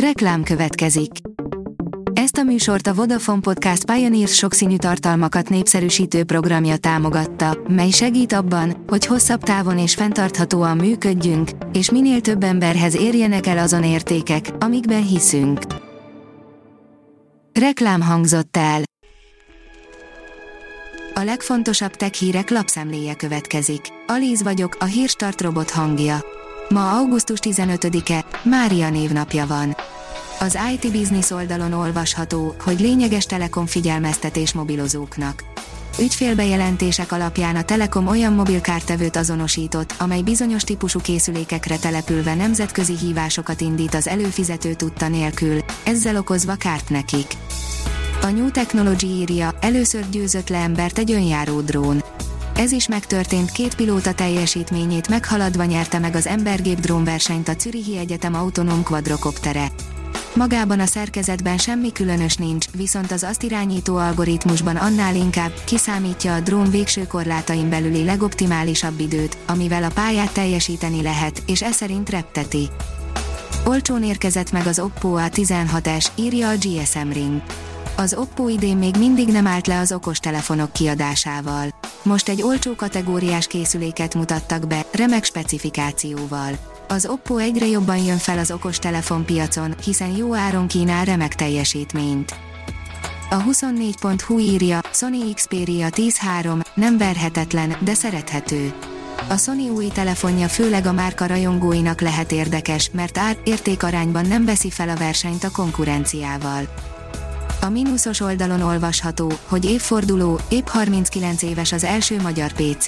Reklám következik. Ezt a műsort a Vodafone Podcast Pioneer sokszínű tartalmakat népszerűsítő programja támogatta, mely segít abban, hogy hosszabb távon és fenntarthatóan működjünk, és minél több emberhez érjenek el azon értékek, amikben hiszünk. Reklám hangzott el. A legfontosabb tech hírek lapszemléje következik. Alíz vagyok, a Hírstart robot hangja. Ma augusztus 15-e, Mária névnapja van. Az IT Business oldalon olvasható, hogy lényeges Telekom figyelmeztetés mobilozóknak. Ügyfélbejelentések alapján a Telekom olyan mobilkártevőt azonosított, amely bizonyos típusú készülékekre települve nemzetközi hívásokat indít az előfizető tudta nélkül, ezzel okozva kárt nekik. A New Technology írja, először győzött le embert egy önjáró drón. Ez is megtörtént, két pilóta teljesítményét meghaladva nyerte meg az embergép drónversenyt a Zürichi Egyetem autonóm quadrokoptere. Magában a szerkezetben semmi különös nincs, viszont az azt irányító algoritmusban annál inkább kiszámítja a drón végső korlátain belüli legoptimálisabb időt, amivel a pályát teljesíteni lehet, és e szerint repteti. Olcsón érkezett meg az Oppo A16s, írja a GSM Ring. Az Oppo idén még mindig nem állt le az okostelefonok kiadásával. Most egy olcsó kategóriás készüléket mutattak be, remek specifikációval. Az Oppo egyre jobban jön fel az okostelefon piacon, hiszen jó áron kínál remek teljesítményt. A 24.hu írja, Sony Xperia 10 III, nem verhetetlen, de szerethető. A Sony új telefonja főleg a márka rajongóinak lehet érdekes, mert ár-értékarányban nem veszi fel a versenyt a konkurenciával. A mínuszos oldalon olvasható, hogy évforduló, épp 39 éves az első magyar PC.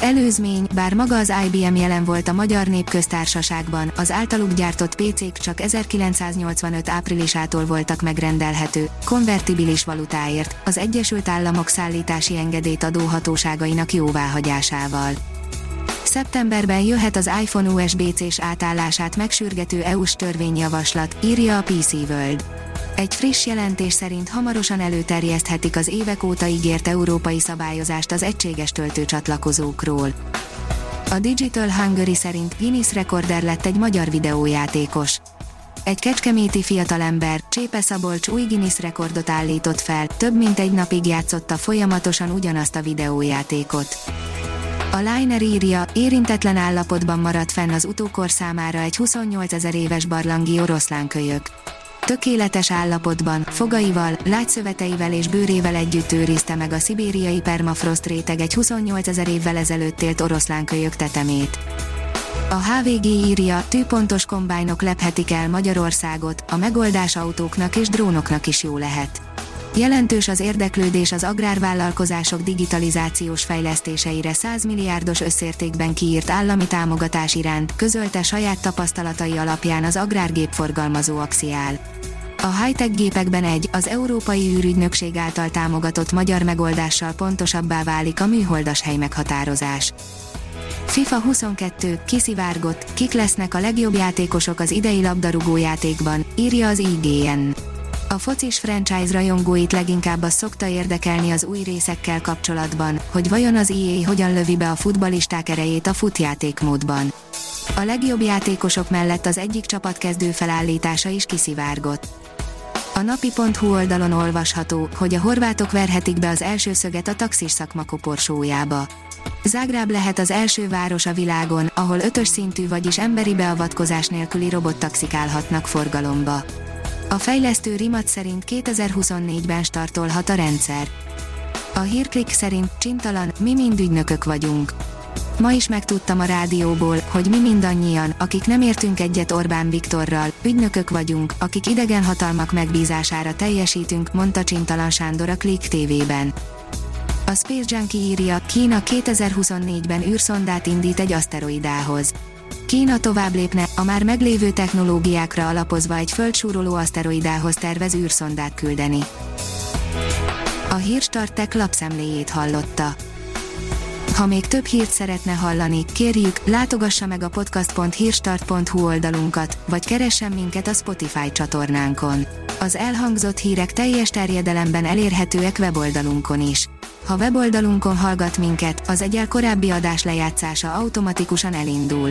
Előzmény, bár maga az IBM jelen volt a Magyar Népköztársaságban, az általuk gyártott PC-k csak 1985 áprilisától voltak megrendelhető, konvertibilis valutáért, az Egyesült Államok szállítási engedélyt adó hatóságainak jóváhagyásával. Szeptemberben jöhet az iPhone USB-C-s átállását megsürgető EU-s törvényjavaslat, írja a PC World. Egy friss jelentés szerint hamarosan előterjeszthetik az évek óta ígért európai szabályozást az egységes töltőcsatlakozókról. A Digital Hungary szerint Guinness rekorder lett egy magyar videójátékos. Egy kecskeméti fiatalember, Csépe Szabolcs új Guinness rekordot állított fel, több mint egy napig játszotta folyamatosan ugyanazt a videójátékot. A Liner írja, érintetlen állapotban maradt fenn az utókor számára egy 28 000 éves barlangi oroszlánkölyök. Tökéletes állapotban, fogaival, lágyszöveteivel és bőrével együtt őrizte meg a szibériai permafrost réteg egy 28 000 évvel ezelőtt élt oroszlánkölyök tetemét. A HVG írja, tűpontos kombájnok lephetik el Magyarországot, a megoldás autóknak és drónoknak is jó lehet. Jelentős az érdeklődés az agrárvállalkozások digitalizációs fejlesztéseire 100 milliárdos összértékben kiírt állami támogatás iránt, közölte saját tapasztalatai alapján az agrárgépforgalmazó Axiál. A high-tech gépekben az Európai űrügynökség által támogatott magyar megoldással pontosabbá válik a műholdas hely meghatározás. FIFA 22, kiszivárgott, kik lesznek a legjobb játékosok az idei labdarúgójátékban, írja az IGN. A focis franchise rajongóit leginkább az szokta érdekelni az új részekkel kapcsolatban, hogy vajon az EA hogyan lövi be a futballisták erejét a futjátékmódban. A legjobb játékosok mellett az egyik csapat kezdő felállítása is kiszivárgott. A napi.hu oldalon olvasható, hogy a horvátok verhetik be az első szöget a taxis szakma koporsójába. Zágráb lehet az első város a világon, ahol 5-ös szintű, vagyis emberi beavatkozás nélküli robottaxik állhatnak forgalomba. A fejlesztő Rimac szerint 2024-ben startolhat a rendszer. A Hírklikk szerint Csintalan, mi mind ügynökök vagyunk. Ma is megtudtam a rádióból, hogy mi mindannyian, akik nem értünk egyet Orbán Viktorral, ügynökök vagyunk, akik idegen hatalmak megbízására teljesítünk, mondta Csintalan Sándor a Klikk TV-ben. A Space Junkie írja, Kína 2024-ben űrszondát indít egy aszteroidához. Kína tovább lépne, a már meglévő technológiákra alapozva egy földsúroló aszteroidához tervez űrszondát küldeni. A Hírstart Tech lapszemléjét hallotta. Ha még több hírt szeretne hallani, kérjük, látogassa meg a podcast.hírstart.hu oldalunkat, vagy keressen minket a Spotify csatornánkon. Az elhangzott hírek teljes terjedelemben elérhetőek weboldalunkon is. Ha weboldalunkon hallgat minket, az egyel korábbi adás lejátszása automatikusan elindul.